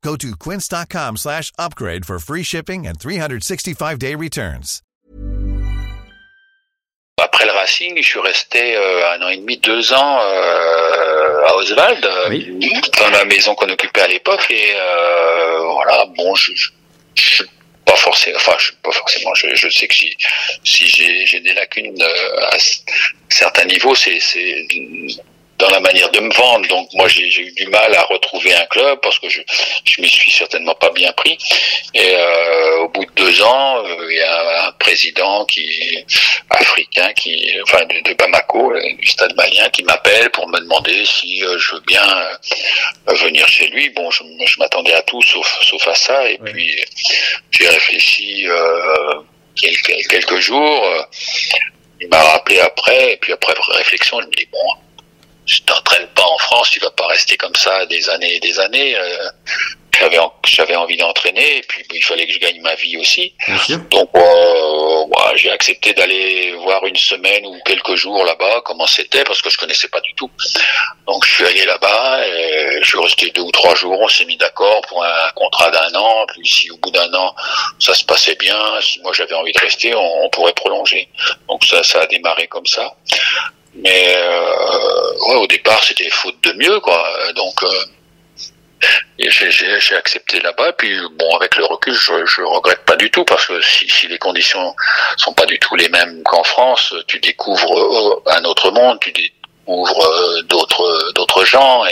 Go to quince.com/upgrade for free shipping and 365-day returns. Après le Racing, je suis resté 1 an et demi, 2 ans à Ostwald, dans la maison qu'on occupait à l'époque. Et voilà, bon, je sais que si j'ai des lacunes à certains niveaux, c'est dans la manière de me vendre. Donc moi j'ai eu du mal à retrouver un club parce que je m'y suis certainement pas bien pris. Et au bout de 2 ans, il y a un président de Bamako, du Stade Malien, qui m'appelle pour me demander si je veux bien venir chez lui. Bon, je m'attendais à tout sauf à ça. Et puis j'ai réfléchi quelques jours. Il m'a rappelé après. Et puis après réflexion, je me dis bon, tu t'entraînes pas en France, tu vas pas rester comme ça des années et des années. J'avais envie d'entraîner, et puis il fallait que je gagne ma vie aussi. Donc j'ai accepté d'aller voir 1 semaine ou quelques jours là-bas, comment c'était, parce que je connaissais pas du tout. Donc je suis allé là-bas, et je suis resté 2 ou 3 jours, on s'est mis d'accord pour un contrat d'1 an, puis si au bout d'1 an ça se passait bien, si moi j'avais envie de rester, on pourrait prolonger. Donc ça a démarré comme ça. Mais au départ c'était faute de mieux, quoi. Donc et j'ai accepté là-bas. Puis bon, avec le recul, je regrette pas du tout, parce que si les conditions sont pas du tout les mêmes qu'en France, tu découvres un autre monde, tu découvres d'autres gens,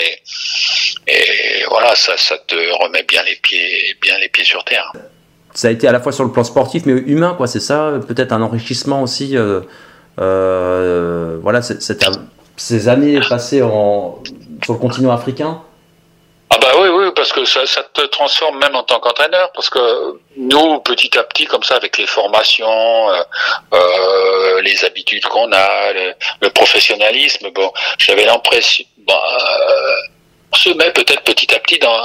et voilà, ça te remet bien les pieds sur terre. Ça a été à la fois sur le plan sportif mais humain, quoi, c'est ça, peut-être un enrichissement aussi. Voilà, ces années passées sur le continent africain. Ah bah oui, parce que ça te transforme même en tant qu'entraîneur, parce que nous, petit à petit, comme ça, avec les formations, les habitudes qu'on a, le professionnalisme, bon, j'avais l'impression, on se met peut-être petit à petit dans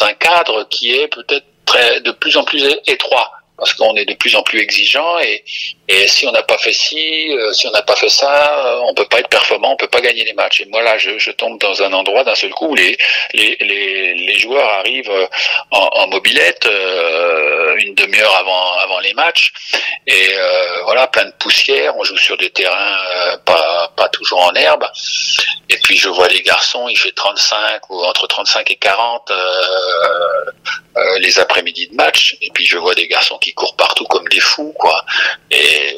un cadre qui est peut-être de plus en plus étroit. Parce qu'on est de plus en plus exigeant, et si on n'a pas fait ci, si on n'a pas fait ça, on peut pas être performant, on peut pas gagner les matchs. Et moi là, je tombe dans un endroit d'un seul coup où les joueurs arrivent en mobilette 1 demi-heure avant les matchs, et voilà, plein de poussière, on joue sur des terrains pas toujours en herbe. Et puis je vois les garçons, il fait 35 ou entre 35 et 40 les après-midi de match, et puis je vois des garçons qui courent partout comme des fous, quoi. Et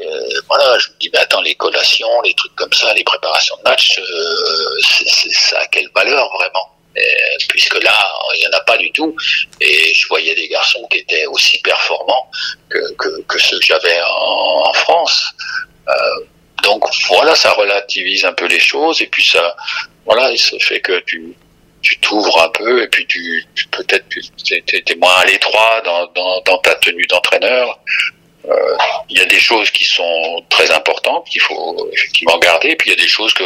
voilà, je me dis, mais attends, les collations, les trucs comme ça, les préparations de match, ça a quelle valeur vraiment ? Puisque là, il n'y en a pas du tout. Et je voyais des garçons qui étaient aussi performants que ceux que j'avais en France. Donc voilà, ça relativise un peu les choses, et puis ça, voilà, ça fait que tu t'ouvres un peu, et puis t'es moins à l'étroit dans ta tenue d'entraîneur. Il y a des choses qui sont très importantes, qu'il faut effectivement garder, et puis il y a des choses que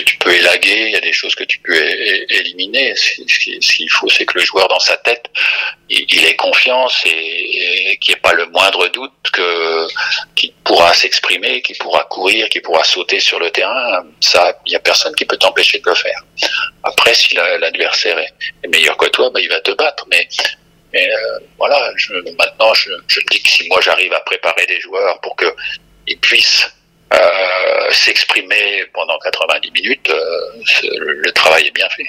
tu peux élaguer, il y a des choses que tu peux éliminer. Ce qu'il faut, c'est que le joueur, dans sa tête, il ait confiance, et qu'il n'y ait pas le moindre doute qu'il pourra s'exprimer, qu'il pourra courir, qu'il pourra sauter sur le terrain. Ça, il n'y a personne qui peut t'empêcher de le faire. Après, si l'adversaire est meilleur que toi, il va te battre, mais voilà, maintenant je dis que si moi j'arrive à préparer des joueurs pour que ils puissent s'exprimer pendant 90 minutes, le travail est bien fait.